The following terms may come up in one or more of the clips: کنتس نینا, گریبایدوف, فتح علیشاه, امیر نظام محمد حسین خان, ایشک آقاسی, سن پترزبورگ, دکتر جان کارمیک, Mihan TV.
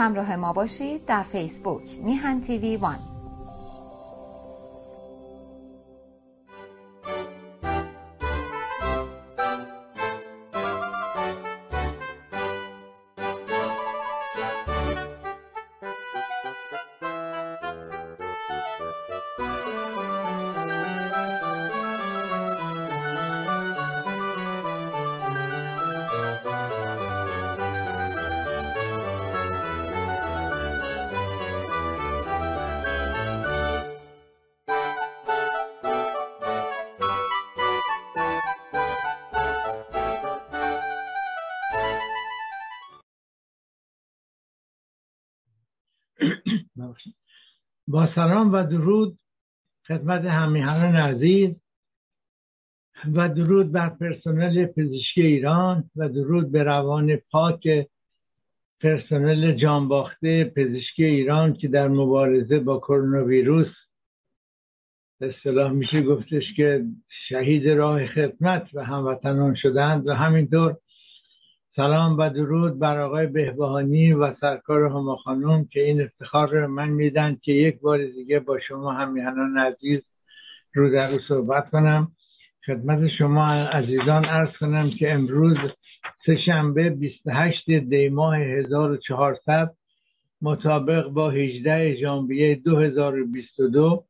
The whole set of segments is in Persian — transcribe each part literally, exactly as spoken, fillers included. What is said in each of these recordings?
همراه ما باشید در فیسبوک میهن تیوی وان. با سلام و درود خدمت همیهنان عزیز و درود بر پرسنل پزشکی ایران و درود به روان پاک پرسنل جانباخته پزشکی ایران که در مبارزه با کرونا ویروس به اصطلاح میشه گفتش که شهید راه خدمت و هموطنان شدند. و همینطور سلام و درود بر آقای بهبهانی و سرکار هما خانم که این افتخار رو من میدن که یک بار دیگه با شما همیهنان عزیز رو در رو صحبت کنم. خدمت شما عزیزان عرض کنم که امروز سه شنبه بیست و هشت دی ماه هزار و چهارصد مطابق با هجدهم ژانویه دو هزار و بیست و دو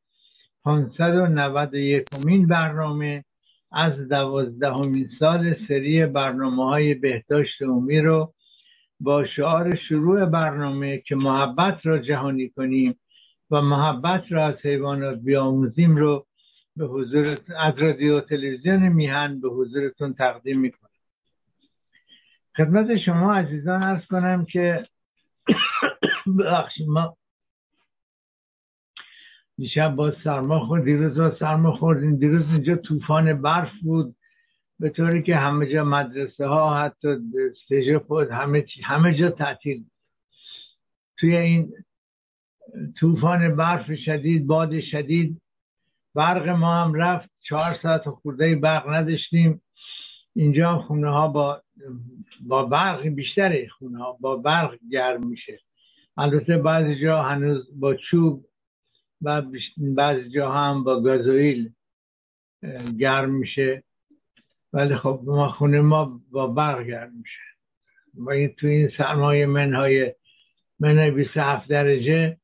پانصد و نود و یکمین برنامه از دوازدهمین سال سری برنامه‌های بهداشت عمومی رو با شعار شروع برنامه که محبت را جهانی کنیم و محبت را از حیوانات بیاموزیم رو به حضور از رادیو تلویزیون میهن به حضورتون تقدیم می‌کنم. خدمت شما عزیزان عرض کنم که ببخشید ما دیشب با سرما خورد دیروز با سرما خوردیم دیروز اینجا طوفان برف بود به طوری که همه جا مدرسه ها حتی سجه همه همه جا تعطیل. توی این طوفان برف شدید باد شدید برق ما هم رفت، چهار ساعت خورده برق نداشتیم. اینجا خونه ها با با برق بیشتره، خونه ها با برق گرم میشه. البته بعضی جا هنوز با چوب و بعضی جا هم با گازوئیل گرم میشه، ولی خب ما خونه ما با برق گرم میشه. ما این تو این سرمایه منهای منهای بیست و هفت درجه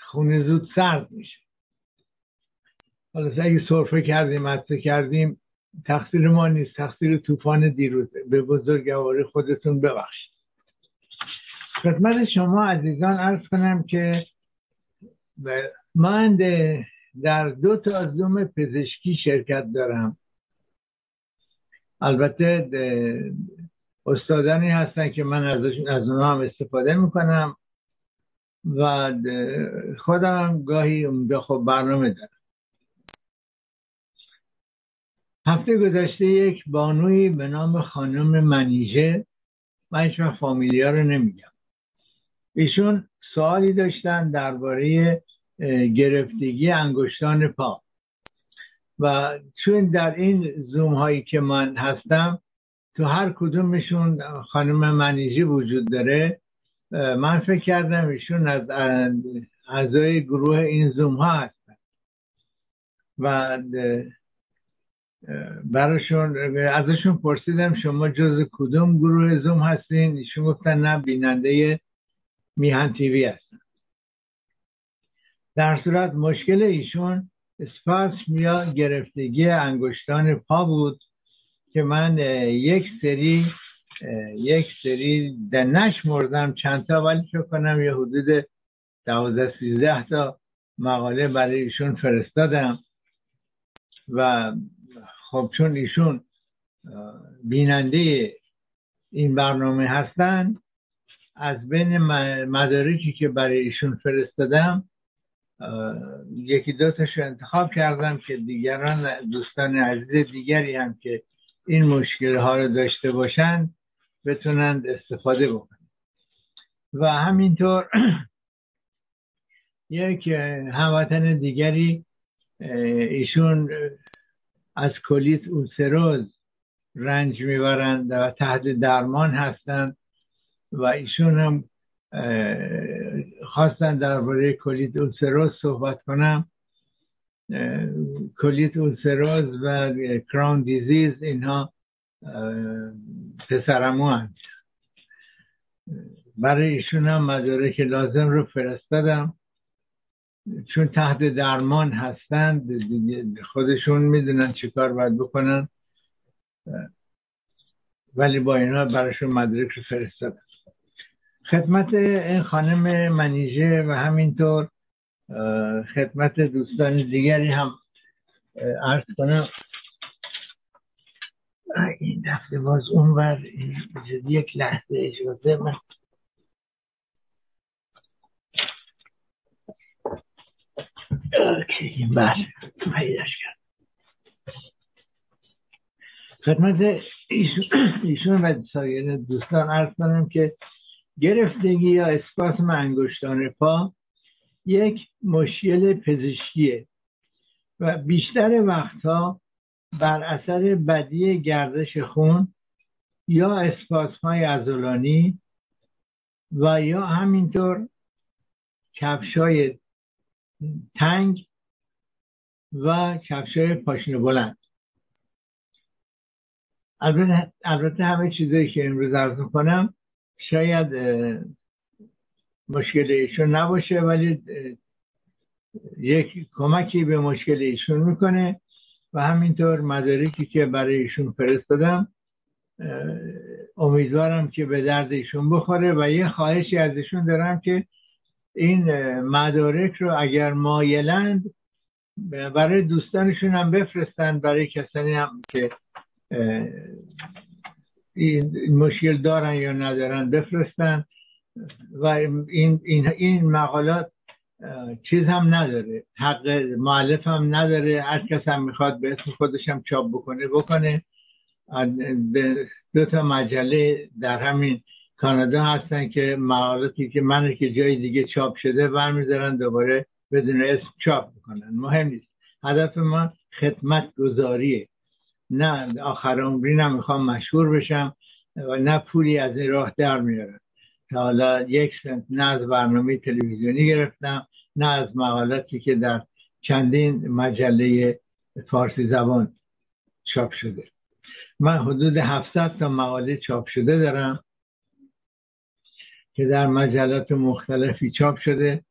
خونه زود سرد میشه. حالا اگه سرفه کردیم عطسه کردیم تقصیر ما نیست، تقصیر طوفان دیروزه. به بزرگواری خودتون ببخشید. خدمت شما عزیزان عرض کنم که من در دو تا زوم پزشکی شرکت دارم. البته استادانی هستن که من ازشون از اونها هم استفاده میکنم و خودم گاهی اونجا خب برنامه دارم. هفته گذشته یک بانویی به نام خانم منیژه، من هیچ وقت فامیلیا رو نمیگم، ایشون سوالی داشتن درباره گرفتگی انگشتان پا و چون در این زوم هایی که من هستم تو هر کدومشون خانم منیژه وجود داره، من فکر کردم ایشون از اعضای گروه این زوم ها هستن و براشون ازشون پرسیدم شما جز کدوم گروه زوم هستین؟ ایشون گفتن نه، بیننده میهن تیوی هستن. در صورت مشکل ایشون اسپاسم یا گرفتگی انگشتان پا بود که من یک سری یک سری دنش مردم چند تا، ولی فکر کنم یه حدود دوازده سیزده تا مقاله برای ایشون فرستادم و خب چون ایشون بیننده این برنامه هستن از بین مدارکی که برای ایشون فرستادم یکی دو تاشو انتخاب کردم که دیگران دوستان عزیز دیگری هم که این مشکل ها رو داشته باشند بتونند استفاده بکنند. و همینطور یک هموطن دیگری ایشون از کولیت اوسروز رنج میبرند و تحت درمان هستند و ایشون هم خواستن درباره کلیت اولسروز صحبت کنم. کلیت اولسروز و کرون دیزیز اینها پسرمو هستند. برای ایشون هم مدارک لازم رو فرستادم، چون تحت درمان هستند خودشون میدونن چی کار باید بکنن، ولی با اینا براشون مدارک رو فرستادم. خدمت این خانم منیژه و همینطور خدمت دوستان دیگری هم عرض کنم. این دفعه باز اون بر یک لحظه اجازه من. اوکی، بله، پیداش کرد. خدمت ایشون و سایر دوستان عرض کنم که گرفتگی یا اسپاسم انگشتان پا یک مشکل پزشکیه و بیشتر وقتها بر اثر بدی گردش خون یا اسپاسم‌های عضلانی و یا همینطور کفش‌های تنگ و کفش‌های پاشنه بلند. البته همه چیزایی که امروز عرض می‌کنم شاید مشکل ایشون نباشه، ولی یک کمکی به مشکل ایشون میکنه و همینطور مدارکی که برای ایشون فرستادم امیدوارم که به درد ایشون بخوره. و یه خواهشی از ایشون دارم که این مدارک رو اگر مایلند برای دوستانشون هم بفرستن، برای کسانی هم که این مشکل دارن یا ندارن بفرستن. و این, این, این مقالات چیز هم نداره، حق مؤلف هم نداره، هر کس هم میخواد به اسم خودش هم چاپ بکنه بکنه. دو تا مجله در همین کانادا هستن که مقالاتی که من که جای دیگه چاپ شده برمی‌دارن دوباره بدون اسم چاپ میکنن. مهم نیست، هدف ما خدمت گذاریه، نه آخر عمری نمیخوام مشهور بشم و نه پولی از این راه در میارم. تا حالا یک سنت نه از برنامه تلویزیونی گرفتم، نه از مقالاتی که در چندین مجله فارسی زبان چاپ شده. من حدود هفتصد تا مقاله چاپ شده دارم که در مجلات مختلفی چاپ شده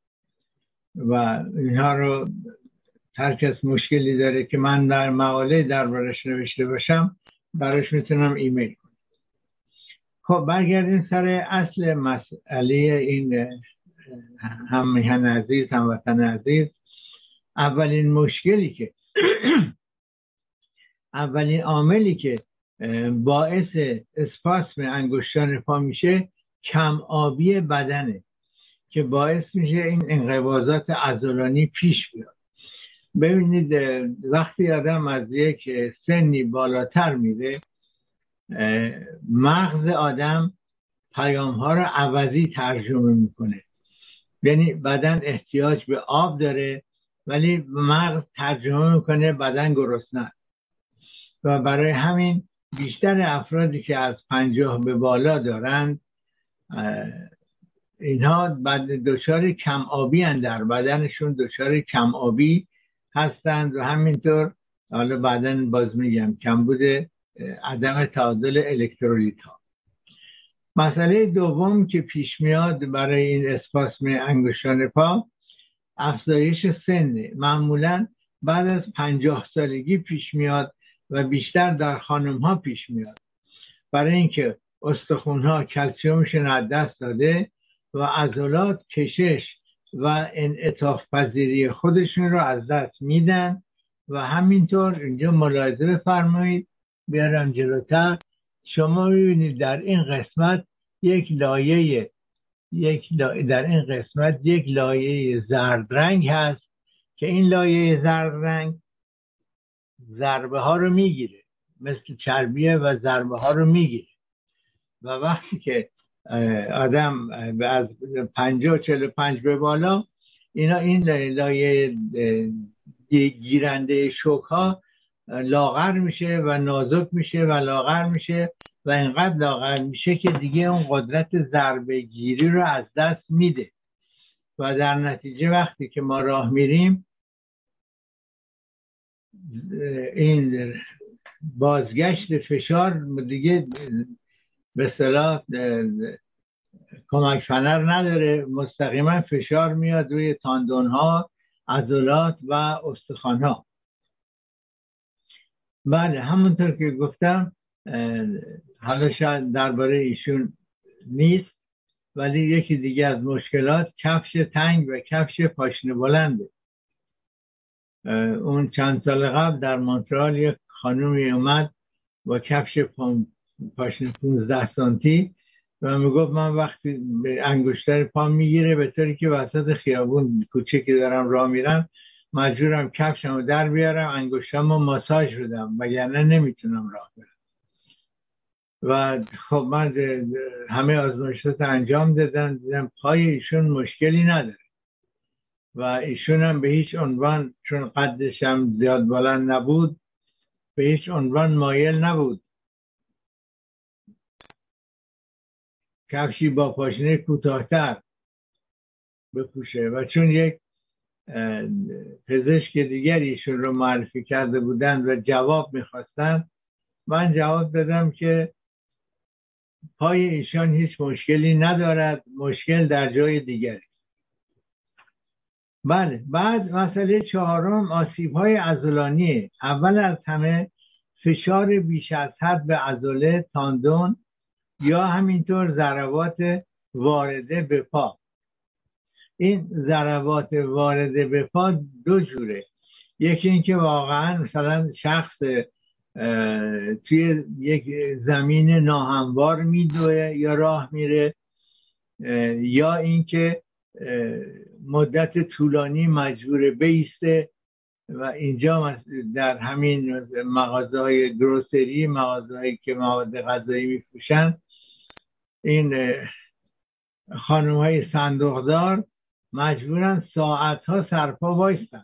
و اینها رو هر کس مشکلی داره که من در مقاله دربارش نوشته باشم براش میتونم ایمیل کنم. خب برگردیم سر اصل مسئله این هم میهن عزیز، هم وطن عزیز. اولین مشکلی که اولین عاملی که باعث اسپاسم انگشتان پا میشه کم آبی بدنه که باعث میشه این انقباضات عضلانی پیش بیاد. ببینید وقتی آدم از یک سنی بالاتر میره مغز آدم پیام ها رو عوضی ترجمه میکنه، یعنی بدن احتیاج به آب داره ولی مغز ترجمه میکنه بدن گرسنه. و برای همین بیشتر افرادی که از پنجاه به بالا دارند اینها دچار کم آبی اند، در بدنشون دچار کم آبی هستند و همینطور حالا بعدا باز میگم کمبود عدم تعادل الکترولیت ها. مسئله دوم که پیش میاد برای این اسپاسم انگشتان پا افزایش سنه، معمولا بعد از پنجاه سالگی پیش میاد و بیشتر در خانم ها پیش میاد، برای اینکه استخوان ها کلسیومشون از دست داده و عضلات کشش و انعطاف پذیری خودشون رو از دست میدن. و همینطور اینجا ملاحظه بفرمایید، بیارم جلوتر، شما میبینید در این قسمت یک لایه یک لایه در این قسمت یک لایه زرد رنگ هست که این لایه زرد رنگ ضربه ها رو میگیره، مثل چربیه و ضربه ها رو میگیره. و وقتی که آدم از پنجاه چهل پنج به بالا اینا این لایه گیرنده شوک ها لاغر میشه و نازک میشه و لاغر میشه و اینقدر لاغر میشه که دیگه اون قدرت ضربه گیری رو از دست میده و در نتیجه وقتی که ما راه میریم این بازگشت فشار دیگه به اصطلاح کمک فنر نداره، مستقیما فشار میاد روی تاندون ها، عضلات و استخوان ها. بله، همونطور که گفتم حالا شاید درباره ایشون نیست ولی یکی دیگه از مشکلات کفش تنگ و کفش پاشنه بلنده. اون چند سال قبل در مونترال یک خانومی اومد با کفش پاشنه پونزده سانتی و میگفت من وقتی انگشتر پام میگیره به طوری که وسط خیابون کوچکی دارم راه میرم مجبورم کفشم رو در بیارم انگشتم رو ماساژ بدم وگرنه نمیتونم راه برم. و خب من همه آزمایشات انجام دادم، دیدم پای ایشون مشکلی نداره و ایشون هم به هیچ عنوان، چون قدش هم زیاد بلند نبود، به هیچ عنوان مایل نبود کفشی با پاشنه کوتاه‌تر بپوشه. و چون یک پزشک دیگر ایشون رو معرفی کرده بودند و جواب میخواستن، من جواب دادم که پای ایشان هیچ مشکلی ندارد، مشکل در جای دیگری. بله، بعد مسئله چهارم آسیب‌های عضلانی. اول از همه فشار بیش از حد به عضله، تاندون یا همینطور ضربات وارده به پا. این ضربات وارده به پا دو جوره، یکی اینکه واقعا مثلا شخص توی یک زمین ناهموار میدوه یا راه میره، یا اینکه مدت طولانی مجبور بیسته و اینجا در همین مغازه های گروسری، مغازه هایی که مواد غذایی میفروشن، این خانم های صندوقدار مجبورن ساعت ها سرپا وایستن.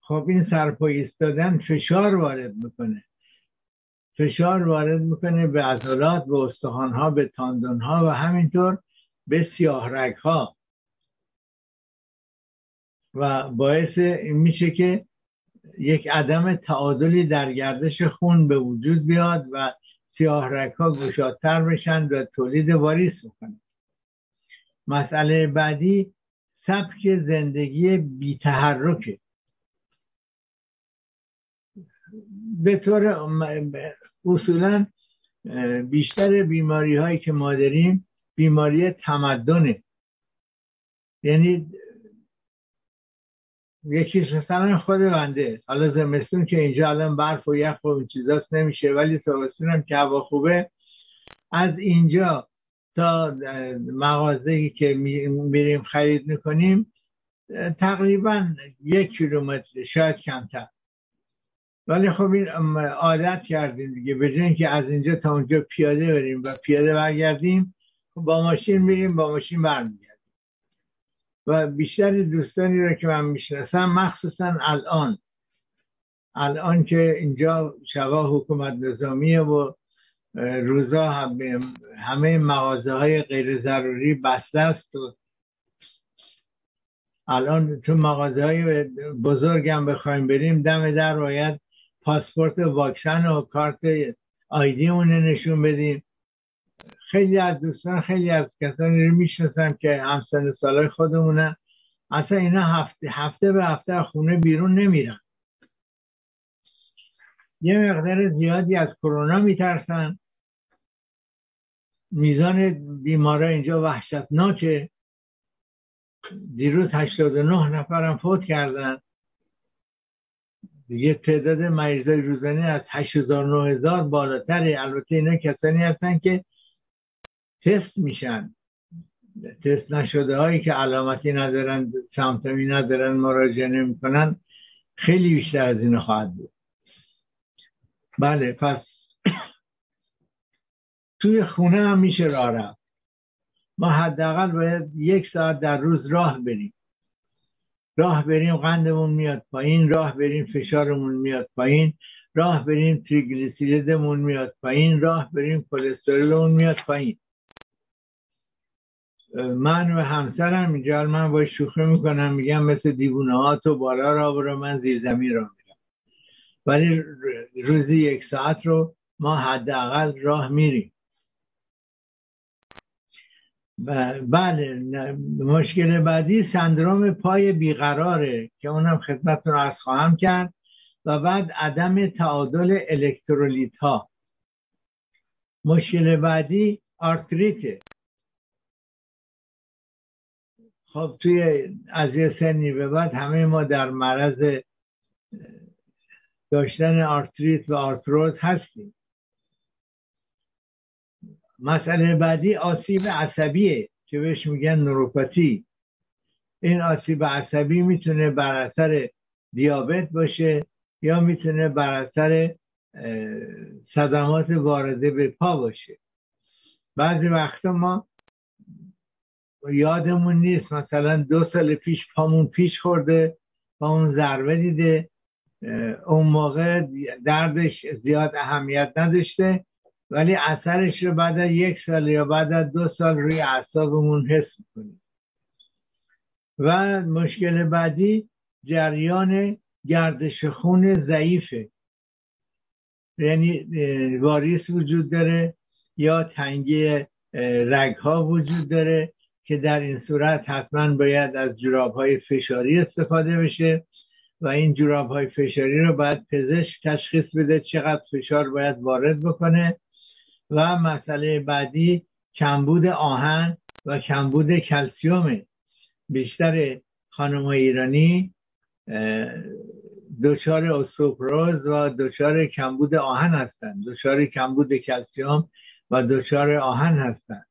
خب این سرپا ایستادن فشار وارد میکنه، فشار وارد میکنه به عضلات، به استخوان ها، به تاندون ها و همینطور به سیاه رگ ها و باعث میشه که یک عدم تعادلی در گردش خون به وجود بیاد و سیاه رگ ها گشادتر بشن و تولید واریس میکنه. مسئله بعدی سبک زندگی بی تحرکه. به طور اصولا بیشتر بیماری هایی که ما داریم بیماری تمدنه، یعنی یکی مثلا خود بنده حالا زمستون که اینجا الان برف و یخ و این چیزاست نمیشه، ولی تابستون هم که هوا خوبه از اینجا تا مغازه‌ای که میریم خرید میکنیم تقریبا یک کیلومتر شاید کمتر، ولی خب این عادت کردیم دیگه، به جای اینکه از اینجا تا اونجا پیاده بریم و پیاده برگردیم با ماشین میریم با ماشین برمیگردیم. و بیشتر دوستانی رو که من میشناسم مخصوصا الان الان که اینجا شبا حکومت نظامیه و روزا همه, همه مغازه های غیر ضروری بسته است و الان تو مغازه های بزرگ هم بخوایم بریم دم در باید پاسپورت واکسن و کارت آیدی مونه نشون بدیم. خیلی از دوستان، خیلی از کسانی رو میشناسم که همسن سالای خودمونن، اصلا اینا هفته هفته به هفته خونه بیرون نمیرن، یه مقدار زیادی از کرونا میترسن، میزان بیمارا اینجا وحشتناکه، دیروز هشتاد و نه نفرم فوت کردن دیگه، تعداد مریضای روزانه از هشت هزار تا نه هزار بالاتره. البته اینا کسانی هستن که تست میشن، تست نشده هایی که علامتی ندارن، سمتمی ندارن، مراجعه نمی کنن، خیلی بیشتر از این خواهد بود. بله، پس توی خونه هم میشه راه رفت. ما حداقل باید یک ساعت در روز راه بریم راه بریم قندمون میاد پایین، راه بریم فشارمون میاد پایین، راه بریم تریگلیسیریدمون میاد پایین، راه بریم کلسترولمون میاد پایین. من و همسرم اینجا من باید شوخی میکنم، میگم مثل دیوونه ها تو بالا را برو من زیر زمین را میرم، ولی روزی یک ساعت رو ما حداقل راه میریم. بله، مشکل بعدی سندروم پای بیقراره که اونم خدمتتون رو عرض خواهم کرد، و بعد عدم تعادل الکترولیت ها. مشکل بعدی آرتریته. خب توی از یه سنی به بعد همه ما در مرض داشتن آرتریت و آرتروز هستیم. مسئله بعدی آسیب عصبیه که بهش میگن نوروپاتی. این آسیب عصبی میتونه بر اثر دیابت باشه یا میتونه بر اثر صدمات وارده به پا باشه. بعضی وقتا ما یادمون نیست، مثلا دو سال پیش پامون پیش خورده و اون ضربه دیده، اون موقع دردش زیاد اهمیت نداشته، ولی اثرش رو بعد از یک سال یا بعد از دو سال روی اعصابمون حس میکنیم. و مشکل بعدی جریان گردش خون ضعیفه، یعنی واریس وجود داره یا تنگی رگها وجود داره که در این صورت حتما باید از جوراب‌های فشاری استفاده بشه و این جوراب‌های فشاری رو باید پزشک تشخیص بده چقدر فشار باید وارد بکنه. و مسئله بعدی کمبود آهن و کمبود کلسیومه. بیشتر خانم‌های ایرانی دچار استئوپروز و دچار کمبود آهن هستند، دچار کمبود کلسیوم و دچار آهن هستند.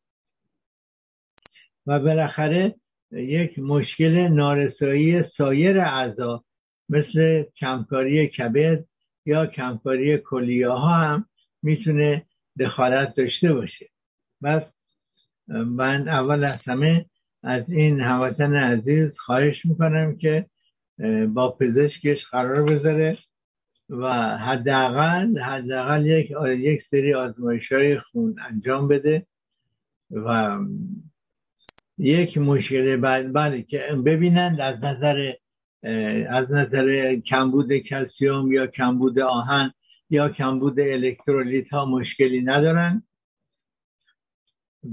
و بالاخره یک مشکل نارسایی سایر اعضا مثل کمکاری کبد یا کمکاری کلیه ها هم میتونه دخالت داشته باشه. بس من اول از همه از این هموطن عزیز خواهش میکنم که با پزشکش قرار بذاره و حداقل حداقل یک یک سری آزمایش‌های خون انجام بده. و یک مشکل بعد بله که ببینند از نظر از نظر کمبود کلسیوم یا کمبود آهن یا کمبود الکترولیت ها مشکلی ندارن.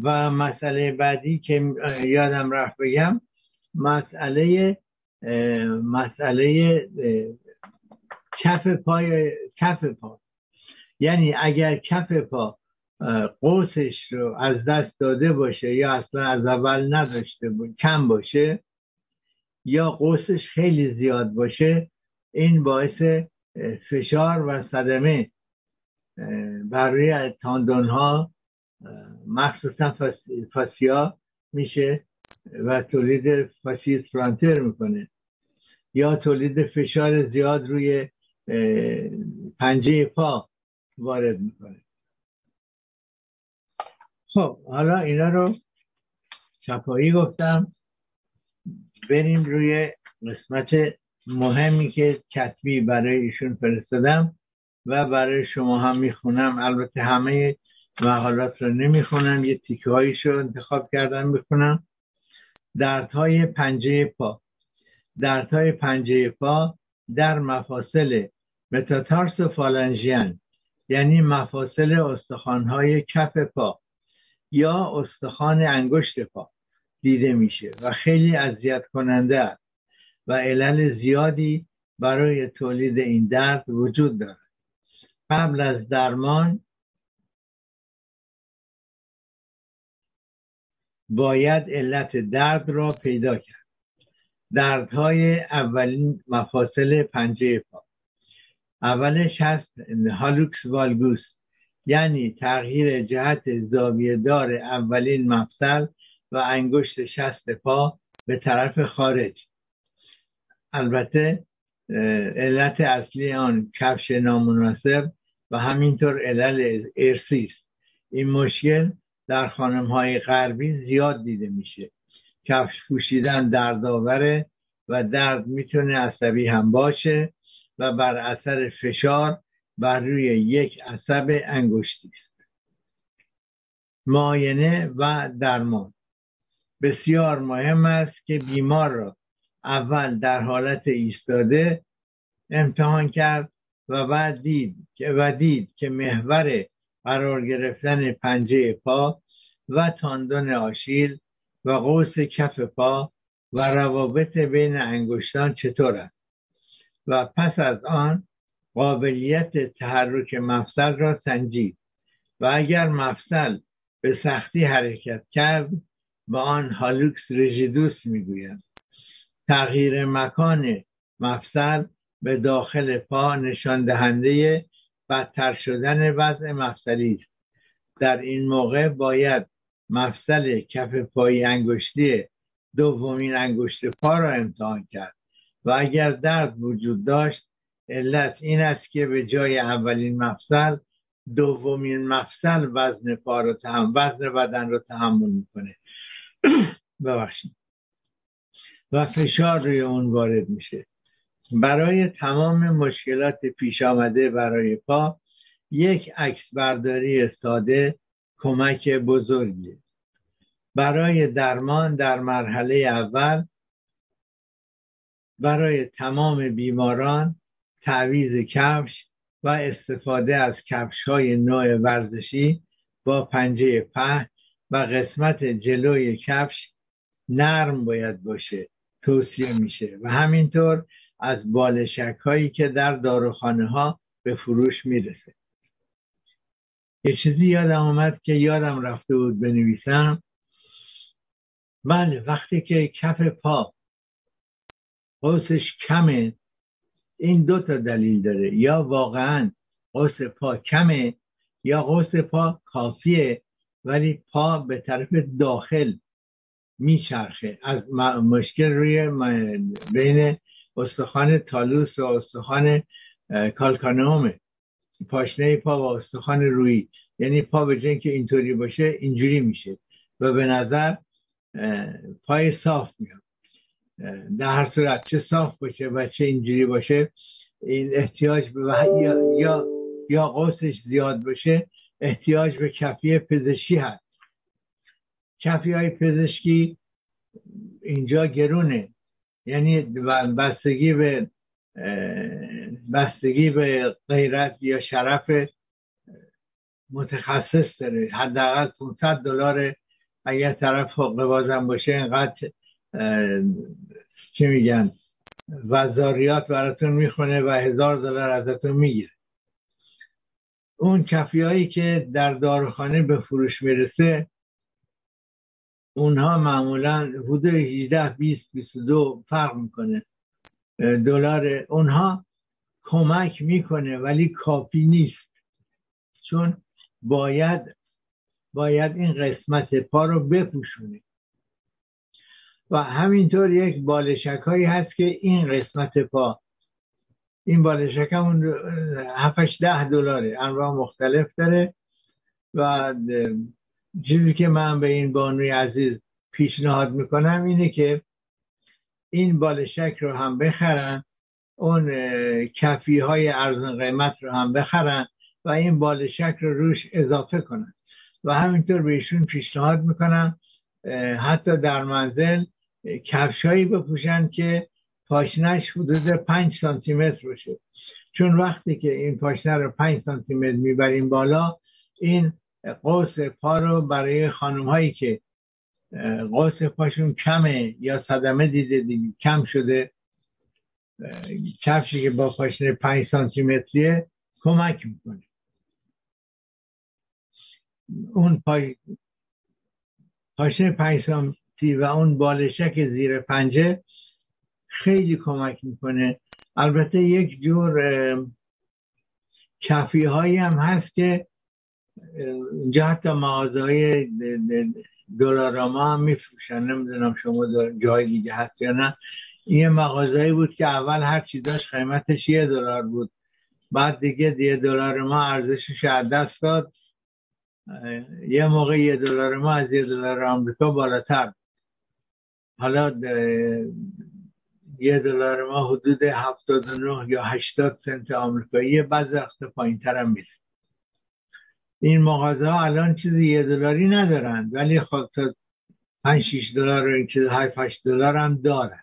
و مسئله بعدی که یادم رفت بگم مسئله مسئله کف پای کف پا، یعنی اگر کف پا قوسش رو از دست داده باشه یا اصلا از اول نداشته باشه، کم باشه یا قوسش خیلی زیاد باشه، این باعث فشار و صدمه بر روی تاندون ها مخصوصا فاسیا میشه و تولید فاسیس فرانتر میکنه، یا تولید فشار زیاد روی پنجه پا وارد میکنه. خب حالا اینا رو چپایی گفتم، بریم روی قسمت مهمی که کتبی برای ایشون فرستادم و برای شما هم میخونم. البته همه مقالات رو نمیخونم، یه تیکه هایش رو انتخاب کردم میخونم. دردهای پنجه پا. دردهای پنجه پا در مفاصل متاتارس و فالنژین، یعنی مفاصل استخوان‌های کف پا یا استخوان انگشت پا دیده میشه و خیلی اذیت کننده است و علل زیادی برای تولید این درد وجود دارد. قبل از درمان باید علت درد را پیدا کرد. دردهای اولین مفاصل پنجه پا، اولش هست هالوکس والگوس، یعنی تغییر جهت زاویه دار اولین مفصل و انگشت شست پا به طرف خارج. البته علت اصلی آن کفش نامناسب و همینطور علل ارثی است. این مشکل در خانم‌های غربی زیاد دیده میشه. کفش پوشیدن دردآور و درد میتونه عصبی هم باشه و بر اثر فشار بر روی یک عصب انگشتی است. معاینه و درمان بسیار مهم است که بیمار را اول در حالت ایستاده امتحان کرد و بعد دید و دید که محور قرار گرفتن پنجه پا و تاندون آشیل و قوس کف پا و روابط بین انگشتان چطور است و پس از آن قابلیت تحرک مفصل را سنجید و اگر مفصل به سختی حرکت کرد با آن هالوکس ریجیدوس میگویند. تغییر مکان مفصل به داخل پا نشان دهنده بدتر شدن وضع مفصلی است. در این موقع باید مفصل کف پای انگشتی دومین انگشت پا را امتحان کرد و اگر درد وجود داشت علت این است که به جای اولین مفصل دومین مفصل وزن پا را تحمل وزن بدن را تحمل میکنه ببخشید و فشار روی اون وارد میشه. برای تمام مشکلات پیش آمده برای پا یک عکس برداری ساده کمک بزرگی. برای درمان در مرحله اول برای تمام بیماران تعویض کفش و استفاده از کفش‌های نوع ورزشی با پنجه پهن و قسمت جلوی کفش نرم باید باشه توصیه میشه و همینطور از بالشک هایی که در داروخانه ها به فروش میرسه. یه چیزی یادم آمد که یادم رفته بود بنویسم. بله وقتی که کف پا قوسش کمه این دو تا دلیل داره، یا واقعا قوس پا کمه یا قوس پا کافیه ولی پا به طرف داخل میچرخه از مشکل روی بین استخوان تالوس و استخوان کالکانومه پاشنه پا و استخوان رویی، یعنی پا به جای اینکه اینطوری باشه اینجوری میشه و به نظر پای صاف میاد. در هر صورت چه صاف باشه و چه اینجوری باشه این احتیاج به یا یا, یا قوسش زیاد باشه احتیاج به کفیه پزشکی هست. کفیه‌های پزشکی اینجا گرونه، یعنی بستگی به بستگی به غیرت یا شرف متخصص داره. حداقل پانصد دلار اگر طرف حقوق بازم باشه اینقدر چی میگن وزاریات براتون میخونه و هزار دلار ازتون میگیره. اون کفیه‌هایی که در داروخانه به فروش میرسه اونها معمولا حدود هجده بیست بیست و دو فرق میکنه دلار. اونها کمک میکنه ولی کافی نیست چون باید باید این قسمت پا رو بپوشونه و همینطور یک بالشک هایی هست که این قسمت پا این بالشک همون هفت ده دلاره انواع مختلف داره و چیزی که من به این بانوی عزیز پیشنهاد میکنم اینه که این بالشک رو هم بخرن، اون کفی های ارزان قیمت رو هم بخرن و این بالشک رو روش اضافه کنن و همینطور بهشون پیشنهاد میکنم حتی در منزل کفشایی بپوشن که پاشنهش حدود پنج سانتی متر باشه چون وقتی که این پاشنه رو پنج سانتی متر میبریم بالا این قوس پا رو برای خانم هایی که قوس پاشون کمه یا صدمه دیده دیگه کم شده کفشی که با پاشنه پنج سانتی متریه کمک میکنه. اون پای... پاشنه پنج سانتی و اون بالشک زیر پنجه خیلی کمک میکنه. البته یک جور کفی هایی هم هست که اینجا حتی مغازه‌های دلاراما هم میفروشن، نمیدونم شما جای دیگه هست یا نه. این مغازه‌ای بود که اول هر چی داشت قیمتش یه دلار بود، بعد دیگه یه دلار ما ارزشش از دست داد. یه موقع یه دلار ما از یه دلار آمریکا بالاتر. حالا یه دلار ما حدود هفتاد و نه یا هشتاد سنت آمریکایی، بعضی وقت پایین‌تر هم میشه. این مغازه‌ها الان چیزی یه دلاری ندارن، ولی خب تا پنج شش دلار و چیز هفت هشت دلار هم دارن.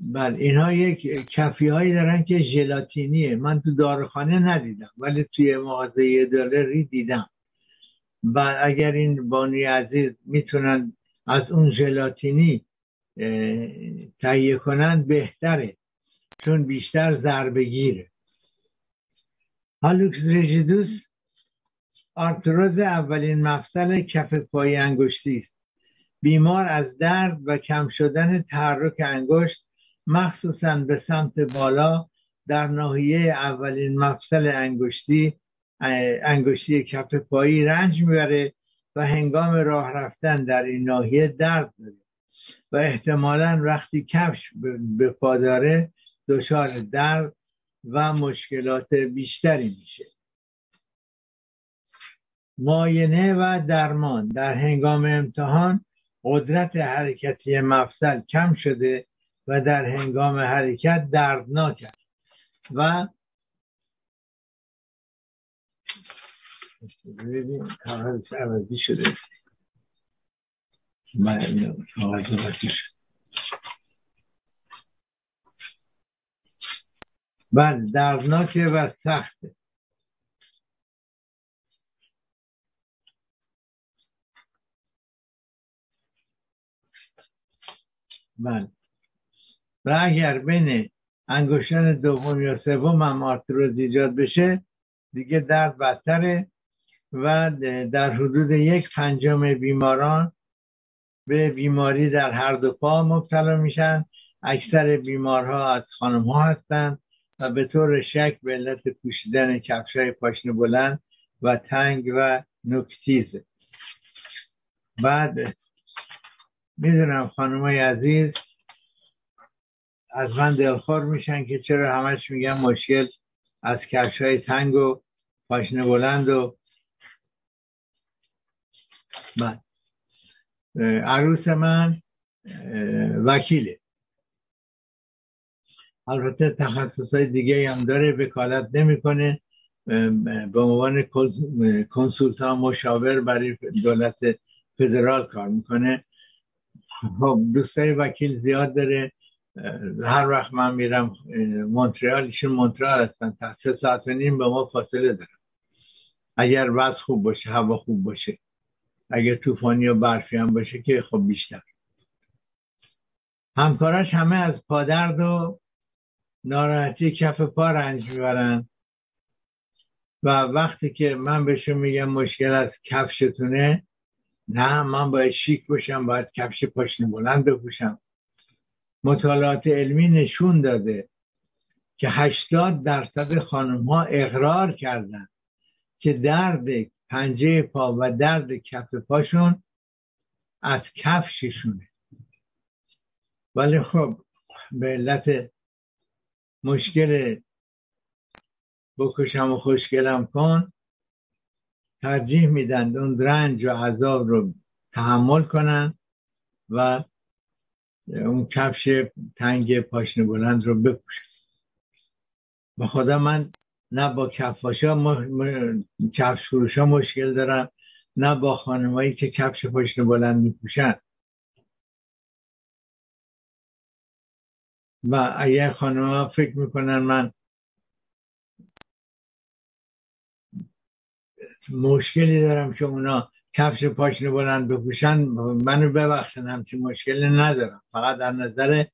بله اینها یک کفی‌هایی دارن که ژلاتینیه، من تو داروخانه ندیدم ولی توی مغازه یه دلاری دیدم. و اگر این بانوی عزیز میتونن از اون ژلاتینی تهیه کنن بهتره، چون بیشتر ضربه گیره. هالوکس ریجیدوس آرتروز اولین مفصل کف پای انگشتی است. بیمار از درد و کم شدن تحرک انگشت مخصوصاً به سمت بالا در ناحیه اولین مفصل انگشتی انگشتی کف پایی رنج میبره و هنگام راه رفتن در این ناحیه درد داره و احتمالاً وقتی کفش به پا داره دچار درد و مشکلات بیشتری میشه. معاینه و درمان: در هنگام امتحان قدرت حرکتی مفصل کم شده و در هنگام حرکت دردناک است و بله دردناکه و سخته. بله و اگر بین انگشتان دوم یا سوم هم آرتروز ایجاد بشه دیگه درد بدتره و در حدود یک پنجم بیماران به بیماری در هر دو پا مبتلا میشن. اکثر بیمارها از خانم‌ها هستند و به طور شک به علت پوشیدن کفش‌های پاشنه بلند و تنگ و نوک‌تیزه. بعد میدونم خانم‌های عزیز از من دلخور میشن که چرا همش میگم مشکل از کفش‌های تنگ و پاشنه بلند و من. عروس من وکیله، البته تخصصای دیگه هم داره، وکالت نمیکنه، به عنوان کنسولتان مشاور برای دولت فدرال کار میکنه. خب دوستای وکیل زیاد داره. هر وقت من میرم مونترال، ایشون مونترال هستن، تا سه ساعت و نیم به ما فاصله داره. اگر وضع خوب باشه، هوا خوب باشه، اگر طوفانی و برفی هم باشه که خب بیشتر. همکاراش همه از پادرد و ناراحتی کف پا رنج میبرن و وقتی که من بهشون میگم مشکل از کفشتونه، نه من باید شیک باشم، باید کفش پاشنه بلند بپوشم. مطالعات علمی نشون داده که هشتاد درصد خانم ها اقرار کردن که درد پنجه پا و درد کف پاشون از کفششونه، ولی خب به علت مشکل بکشم و خوشگلم کن ترجیح میدن اون رنج و عذاب رو تحمل کنن و اون کفش تنگ پاشنه بلند رو بپوشن. به خدا من نه با کفاشا م... کفش فروشا مشکل دارم، نه با خانمایی که کفش پاشنه بلند میپوشن. و اگر خانم‌ها فکر میکنن من مشکلی دارم که اونا کفش پاشنه بلند بپوشن، منو ببخشن، همچین مشکلی ندارم، فقط در نظر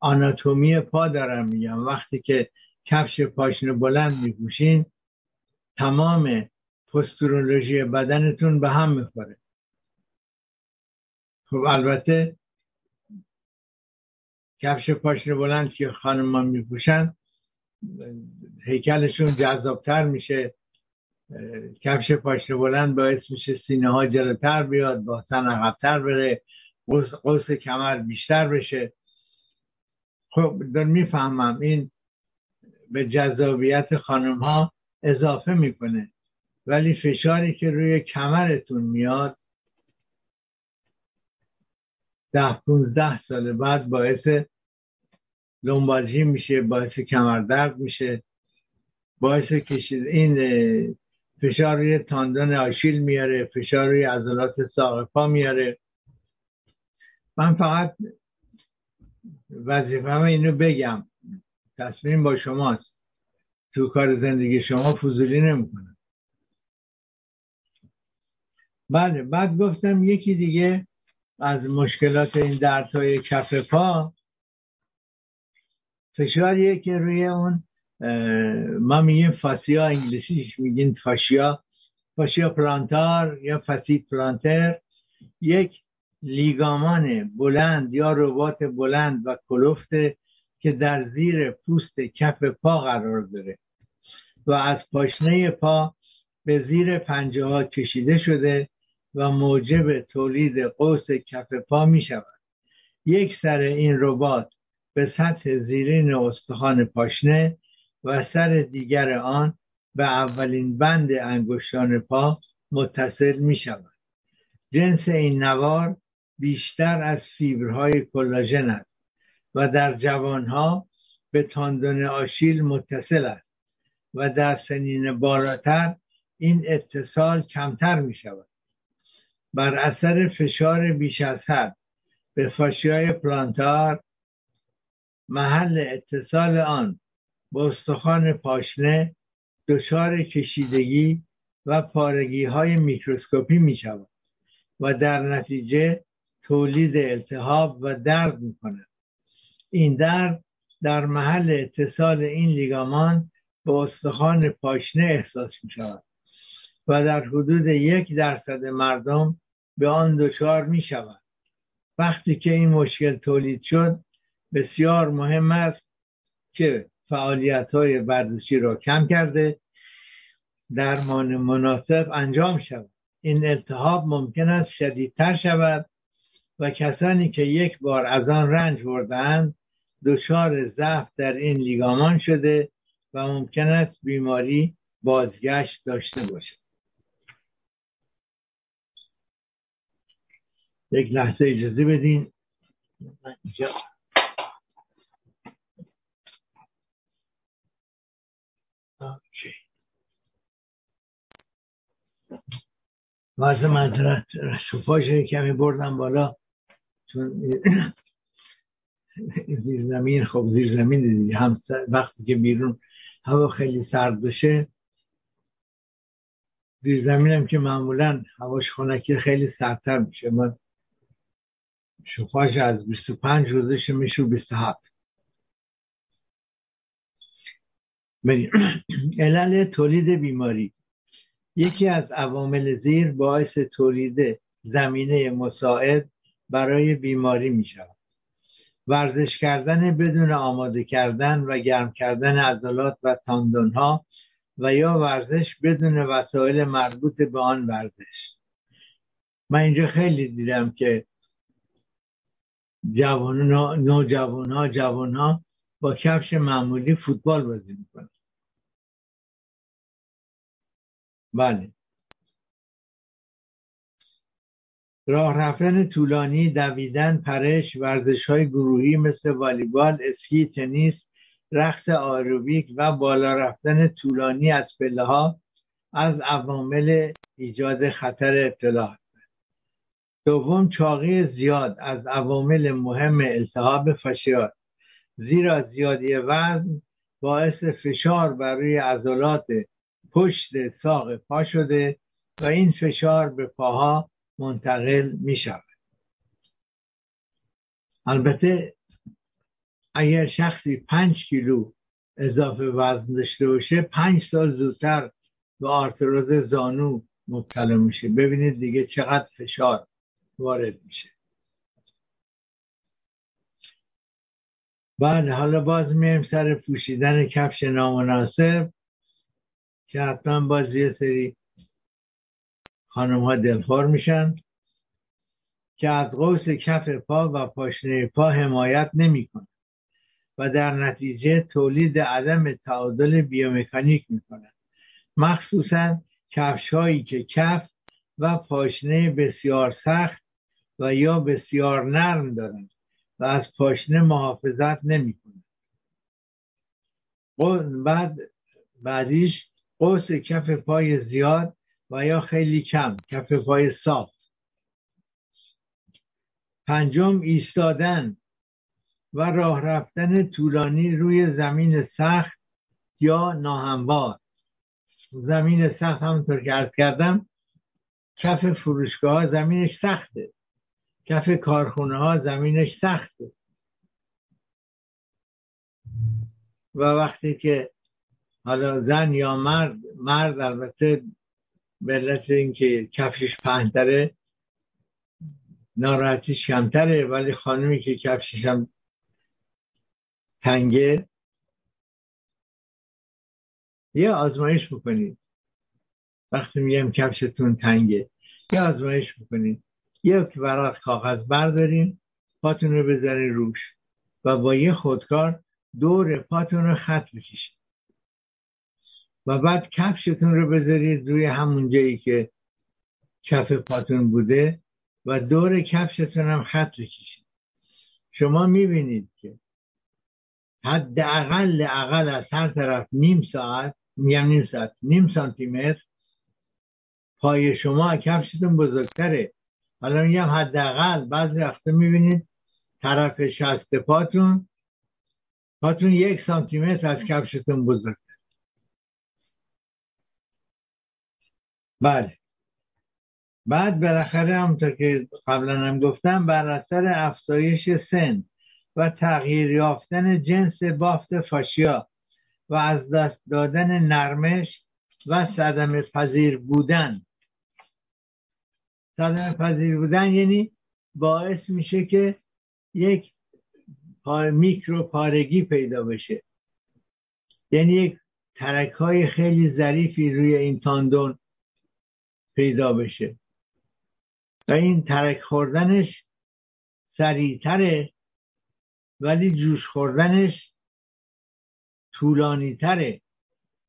آناتومی پا دارم میگم. وقتی که کفش پاشنه بلند میپوشین تمام پستورولوژی بدنتون به هم میخوره. خب البته کفش پاشنه بلند که خانم‌ها میپوشن هیکلشون جذابتر میشه، کفش پاشنه بلند باعث میشه سینه ها جلوتر بیاد، باستن عقبتر بره، قوس, قوس کمر بیشتر بشه. خب در میفهمم این به جذابیت خانم ها اضافه میکنه، ولی فشاری که روی کمرتون میاد ده پونزده سال بعد باعث لومبالژی میشه، باعث کمردرد میشه، باعث کشید این فشار روی تاندون آشیل میاره، فشار روی عضلات ساق پا میاره. من فقط وظیفه‌م اینو بگم، تصمیم با شماست، تو کار زندگی شما فضولی نمیکنه. بله، بعد گفتم یکی دیگه از مشکلات این دردهای کف پا فشاریه که روی اون، ما میگیم فاسیا، انگلیسیش میگیم فاشیا، فاشیا پلانتار یا فاسی پلانتر، یک لیگامان بلند یا رباط بلند و کلفته که در زیر پوست کف پا قرار داره و از پاشنه پا به زیر پنجه ها کشیده شده و موجب تولید قوس کف پا می شود. یک سر این رباط به سطح زیرین استخوان پاشنه و سر دیگر آن به اولین بند انگشتان پا متصل می شود. جنس این نوار بیشتر از فیبرهای کلاژن است و در جوانها به تاندون آشیل متصل است و در سنین بالاتر این اتصال کمتر می شود. بر اثر فشار بیش از حد به فاشیای پلانتار، محل اتصال آن با استخوان پاشنه، دچار کشیدگی و پارگی های میکروسکوپی می شود و در نتیجه تولید التهاب و درد می کند. این درد در محل اتصال این لیگامان با استخوان پاشنه احساس می شود و در حدود یک درصد مردم به آن دچار می شود. وقتی که این مشکل تولید شد، بسیار مهم است که فعالیت‌های ورزشی را کم کرده درمان مناسب انجام شود. این التهاب ممکن است شدیدتر شود و کسانی که یک بار از آن رنج بردند دچار ضعف در این لیگامان شده و ممکن است بیماری بازگشت داشته باشد. یک لحظه اجازه بدین. واسه مدرت سوپاشه کمی بردم بالا، چون زیر زمین، خب زیر زمین دیدی هم وقتی که بیرون هوا خیلی سرد بشه، زیر زمین هم که معمولا هواش خنکی خیلی سردتر میشه. من سوپاش از بیست و پنج روزش میشه بیست و هفت. بریم. علل تولید بیماری. یکی از عوامل زیر باعث تولید زمینه مساعد برای بیماری می شود. ورزش کردن بدون آماده کردن و گرم کردن عضلات و تاندون ها و یا ورزش بدون وسایل مربوط به آن ورزش. من اینجا خیلی دیدم که جوان ها، نوجوان ها، جوان ها با کفش معمولی فوتبال بازی می کنند. بله. راه رفتن طولانی، دویدن، پرش، ورزش‌های گروهی مثل والیبال، اسکی، تنیس، رقص آروبیک و بالا رفتن طولانی از پله‌ها از عوامل ایجاد خطر ابتلا هستند. دوم، چاقی زیاد از عوامل مهم التهاب فاشیا، زیرا زیادی وزن باعث فشار بر روی عضلات پشت ساق پا شده و این فشار به پاها منتقل می شود. البته اگر شخصی پنج کیلو اضافه وزن داشته باشه، پنج سال زودتر به آرتروز زانو مبتلا میشه. ببینید دیگه چقدر فشار وارد میشه. بعد حالا باز میایم سر پوشیدن کفش نامناسب که حتما باز یه سری خانم ها دلخور میشن، که از قوس کف پا و پاشنه پا حمایت نمی کنه و در نتیجه تولید عدم تعادل بیومکانیک می کنه، مخصوصا کفش هایی که کف و پاشنه بسیار سخت و یا بسیار نرم دارند و از پاشنه محافظت نمی کنند. بعد بعدیش قوس کف پای زیاد و یا خیلی کم، کف پای صاف. پنجم، ایستادن و راه رفتن طولانی روی زمین سخت یا ناهموار. زمین سخت همونطور که عرض کردم کف فروشگاه ها زمینش سخته، کف کارخونه ها زمینش سخته، و وقتی که حالا زن یا مرد مرد البته به علت اینکه کفشش پهن‌تره ناراحتیش کمتره، ولی خانمی که کفشش هم تنگه یه آزمایش بکنید. وقتی میگم کفشتون تنگه یه آزمایش بکنید، یک ورق کاغذ بردارین، پاتون رو بذارین روش و با یه خودکار دور پاتون رو خط بکشید و بعد کفشتون رو بذارید روی همون جایی که کف پاتون بوده و دور کفشتون هم خط بکشید. شما میبینید که حد اقل اقل از هر طرف نیم ساعت میگم نیم ساعت نیم سانتیمتر پای شما کفشتون بزرگتره. حالا میگم حد اقل، بعضی وقتا میبینید طرف شست پاتون پاتون یک سانتیمتر از کفشتون بزرگتره. بله، بعد بالاخره همونطور که قبلا هم گفتم بر اثر افزایش سن و تغییر یافتن جنس بافت فاشیا و از دست دادن نرمش و صدمه پذیر بودن. صدمه پذیر بودن یعنی باعث میشه که یک میکرو پارگی پیدا بشه، یعنی یک ترک های خیلی ظریفی روی این تاندون پیدا بشه و این ترک خوردنش سریع‌تره ولی جوش خوردنش طولانی تره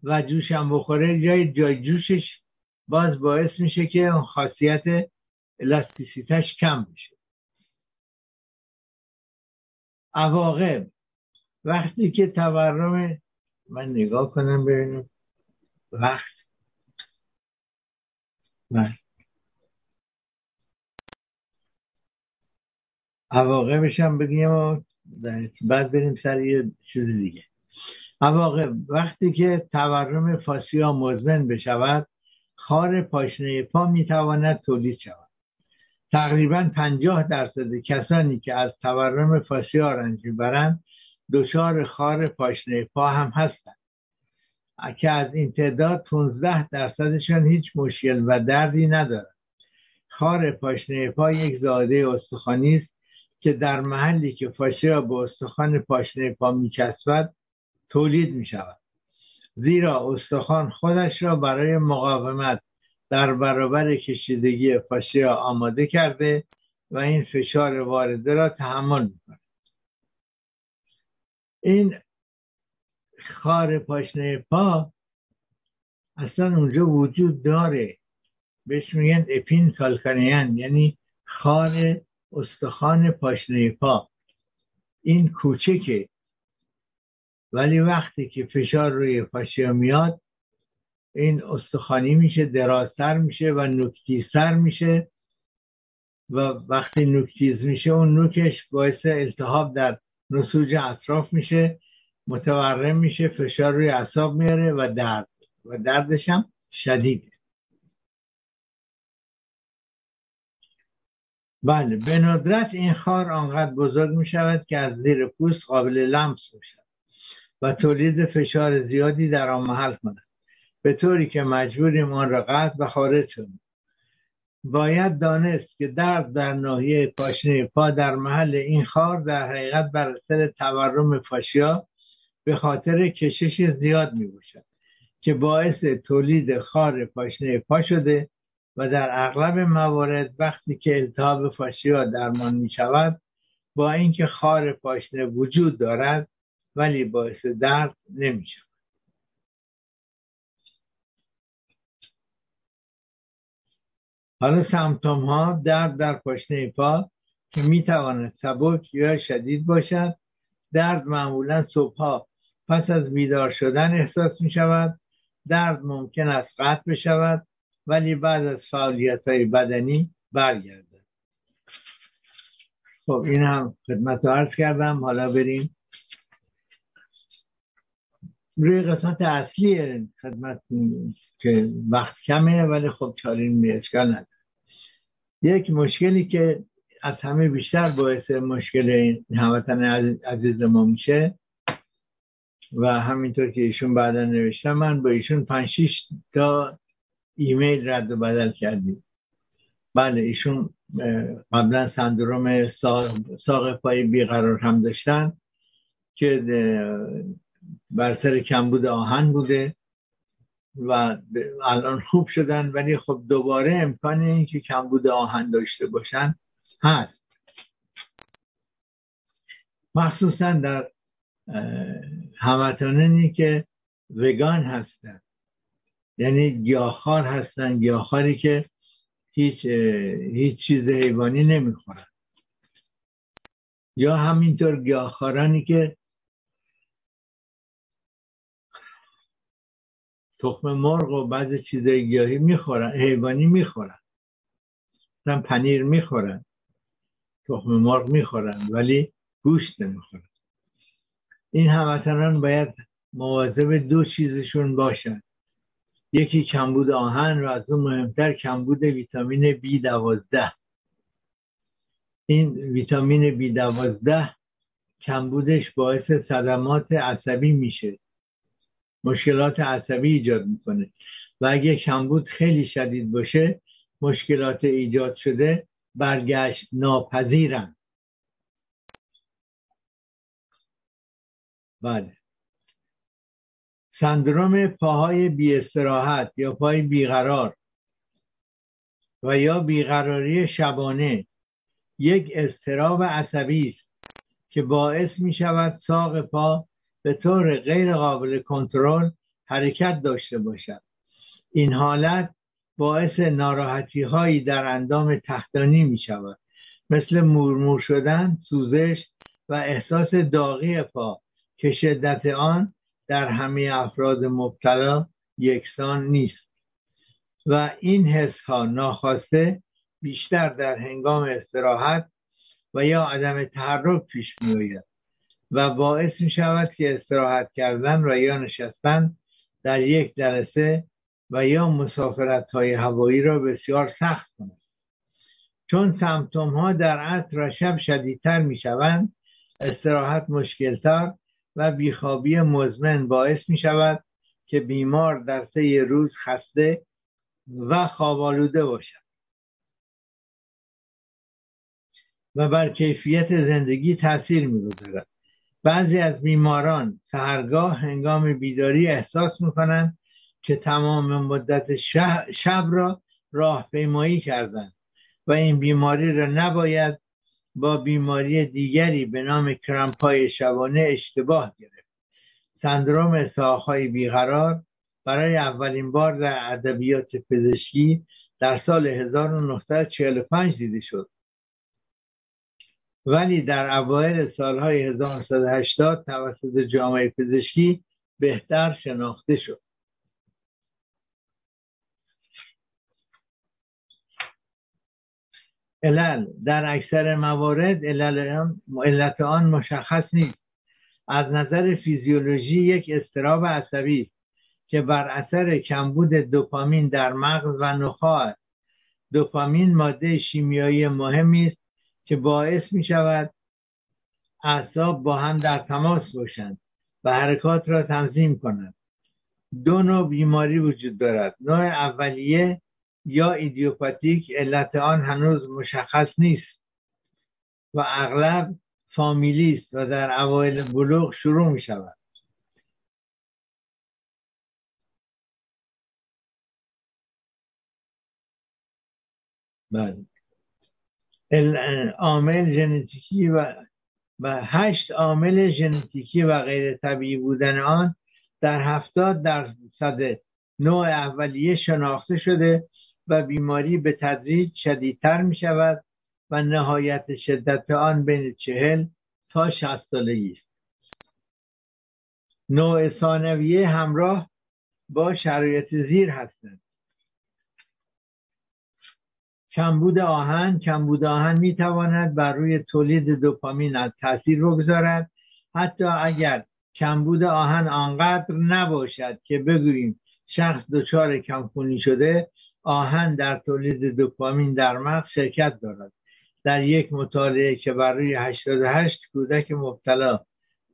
و جوش هم بخوره جای جای جوشش باز باعث میشه که اون خاصیت الاستیسیتش کم بشه. عواقب وقتی که تورم، من نگاه کنم ببینم وقت وقت عواقبش هم بگیم و بعد بریم سر یه چیز دیگه. عواقب وقتی که تورم فاسیا مزمن بشود خار پاشنه پا میتواند تولید شود. تقریبا پنجاه درصد کسانی که از تورم فاسیا رنج میبرند دچار خار پاشنه پا هم هستند که از این تعداد پانزده درصدشان هیچ مشکل و دردی ندارد. خار پاشنه پا یک زاده استخوانی است که در محلی که فاشیا به استخوان پاشنه پا میچسبد تولید میشود، زیرا استخوان خودش را برای مقاومت در برابر کشیدگی فاشیا آماده کرده و این فشار وارده را تحمل میکند. این خار پاشنه پا اصلا اونجا وجود داره، بهش میگن اپین کالکانین، یعنی خار استخوان پاشنه پا. این کوچکه ولی وقتی که فشار روی فاشیا میاد این استخوانی میشه، درازتر میشه و نوکتیزتر میشه و وقتی نوکتیز میشه اون نوکش باعث التهاب در نسوج اطراف میشه، متورم میشه، فشار روی اعصاب میاره و درد و دردش هم شدیده. بله، به ندرت این خار آنقدر بزرگ می شود که از زیر پوست قابل لمس می شود و تولید فشار زیادی در آن محل کند، به طوری که مجبوریم آن را قطع و خارج کنیم. باید دانست که درد در ناحیه پاشنه پا در محل این خار در حقیقت بر اثر تورم فاشیا به خاطر کشش زیاد می باشد که باعث تولید خار پاشنه پا شده و در اغلب موارد وقتی که التهاب فاشیا درمان می شود با اینکه خار پاشنه وجود دارد ولی باعث درد نمی شود. حالا سمپتوم ها درد در پاشنه پا که می تواند سبک یا شدید باشد. درد معمولا صبح ها پس از بیدار شدن احساس می شود. درد ممکن است قطع بشود ولی بعد از فعالیت های بدنی برگردد. خب این هم خدمت رو عرض کردم. حالا بریم روی قسمت اصلی خدمت که وقت کمه ولی خب چارین می اشکال نداره. یک مشکلی که از همه بیشتر باعث مشکل هموطن عزیز ما میشه و همینطور که ایشون بعدا نوشتم، من با ایشون پنج شیش تا ایمیل رد و بدل کردیم. بله ایشون قبلا سندروم ساق پای بیقرار هم داشتن که بر سر کمبود آهن بوده و الان خوب شدن، ولی خب دوباره امکان این که کمبود آهن داشته باشن هست، مخصوصا در هموطنانی که وگان هستن، یعنی گیاهخوار هستن، گیاهخواری که هیچ هیچ چیز حیوانی نمیخورن، یا همینطور گیاهخوارانی که تخم مرغ و بعضی چیزای گیاهی میخورن، حیوانی میخورن، مثلا پنیر میخورن، تخم مرغ میخورن ولی گوشت نمیخورن. این هموطنان باید مواظب دو چیزشون باشن، یکی کمبود آهن و از اون مهمتر کمبود ویتامین بی دوازده. این ویتامین بی دوازده کمبودش باعث صدمات عصبی میشه، مشکلات عصبی ایجاد میکنه و اگه کمبود خیلی شدید باشه مشکلات ایجاد شده برگشت ناپذیرن. بله سندروم پاهای بی استراحت یا پای بیقرار و یا بیقراری شبانه یک اضطراب عصبی است که باعث می شود ساق پا به طور غیر قابل کنترل حرکت داشته باشد. این حالت باعث ناراحتی هایی در اندام تحتانی می شود، مثل مورمور شدن، سوزش و احساس داغی پا که شدت آن در همه افراد مبتلا یکسان نیست و این حسها ناخواسته بیشتر در هنگام استراحت و یا عدم تحرک پیش می‌آید و باعث می شود که استراحت کردن و یا نشستن در یک جلسه و یا مسافرت‌های هوایی را بسیار سخت کند. چون سمپتوم‌ها در عصر و شب شدیدتر می‌شوند، استراحت مشکل‌تر و بیخوابی مزمن باعث می شود که بیمار در طی روز خسته و خوابالوده باشد و بر کیفیت زندگی تاثیر می‌گذارد. بعضی از بیماران سحرگاه هنگام بیداری احساس می‌کنند که تمام مدت شب را راهپیمایی کردند و این بیماری را نباید با بیماری دیگری به نام کرمپای شبانه اشتباه گرفت. سندروم ساق‌های بیقرار برای اولین بار در ادبیات پزشکی در سال هزار و نهصد و چهل و پنج دیده شد، ولی در اوایل سالهای هزار و نهصد و هشتاد توسط جامعه پزشکی بهتر شناخته شد. علل در اکثر موارد علت آن مشخص نیست. از نظر فیزیولوژی یک اضطراب عصبی است که بر اثر کمبود دوپامین در مغز و نخاع است. دوپامین ماده شیمیایی مهمی است که باعث می شود اعصاب با هم در تماس باشند و حرکات را تنظیم کنند. دو نوع بیماری وجود دارد. نوع اولیه یا ایدیوپاتیک علت آن هنوز مشخص نیست و اغلب فامیلی است و در اوایل بلوغ شروع می شود. بله عامل ژنتیکی و و هشت عامل ژنتیکی و غیر طبیعی بودن آن در هفتاد درصد نوع اولیه شناخته شده و بیماری به تدریج شدیدتر می شود و نهایت شدت آن بین چهل تا شصت سالگی است. نوع ثانویه همراه با شرایط زیر هستند: کمبود آهن کمبود آهن می تواند بر روی تولید دوپامین از تاثیر بگذارد، حتی اگر کمبود آهن آنقدر نباشد که بگوییم شخص دچار کمخونی شده. آهن در تولید دوپامین در مغز شرکت دارد. در یک مطالعه که بر روی هشتاد و هشت کودک مبتلا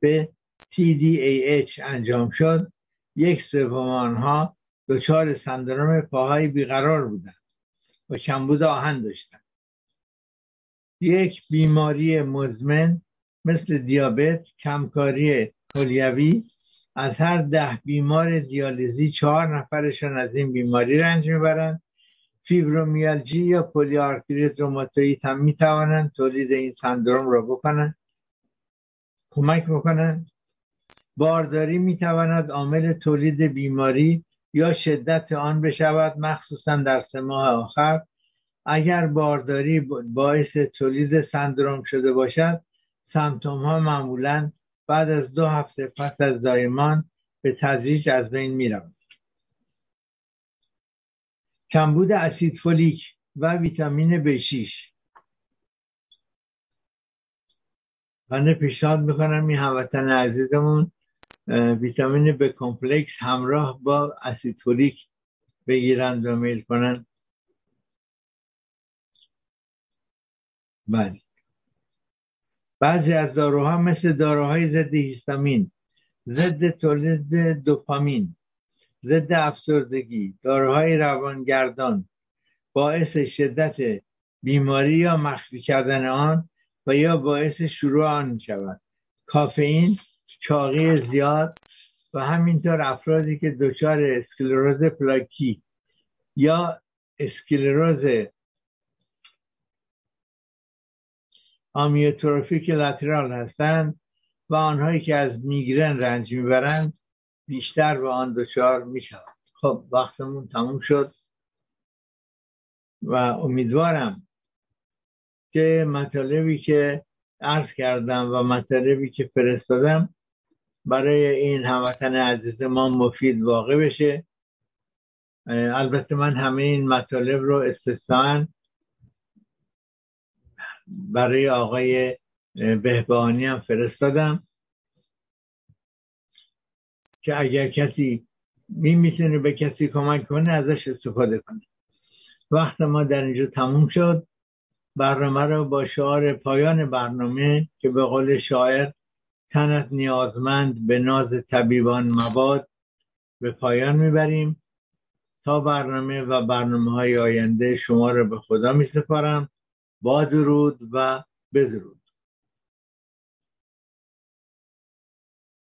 به تی دی ای اچ انجام شد، یک سوم آنها دچار سندرم پاهای بیقرار بودند و کمبود آهن داشتند. یک بیماری مزمن مثل دیابت، کمکاری کلیوی، از هر ده بیمار دیالیزی چهار نفرشان از این بیماری رنج میبرند. فیبرومیالژی یا پلی‌آرتریت روماتوئید هم میتوانند تولید این سندرم را بکنند، کمک بکنند. بارداری میتواند عامل تولید بیماری یا شدت آن بشود، مخصوصا در سه ماه آخر. اگر بارداری باعث تولید سندرم شده باشد، سمپتوم ها معمولاً بعد از دو هفته پس از زایمان به تدریج از بین می رود. کمبود اسید فولیک و ویتامین بی شش. من پیشنهاد می کنم این هموطن عزیزمون ویتامین بی کمپلکس همراه با اسید فولیک بگیرند و میل کنند. بله. بعضی از داروها مثل داروهای ضد هیستامین، ضد تولید دوپامین، ضد افسردگی، داروهای روانگردان باعث شدت بیماری یا مخفی کردن آن و یا باعث شروع آن می‌شود. کافئین، چاقی زیاد و همینطور افرادی که دچار اسکلروز پلاکی یا اسکلروز آمیوتروفیک لاترال هستند و آنهایی که از میگرن رنج میبرند بیشتر به آن دچار میشوند. خب وقتمون تموم شد و امیدوارم که مطالبی که عرض کردم و مطالبی که فرستادم برای این هموطن عزیز ما مفید واقع بشه. البته من همه این مطالب رو استثناً برای آقای بهبهانی هم فرستادم که اگر کسی می میتونه به کسی کمک کنه ازش استفاده کنه. وقت ما در اینجا تموم شد. برنامه رو با شعار پایان برنامه که به قول شاعر تنت نیازمند به ناز طبیبان مباد به پایان میبریم. تا برنامه و برنامه های آینده شما رو به خدا می سپارم. با درود و بدرود.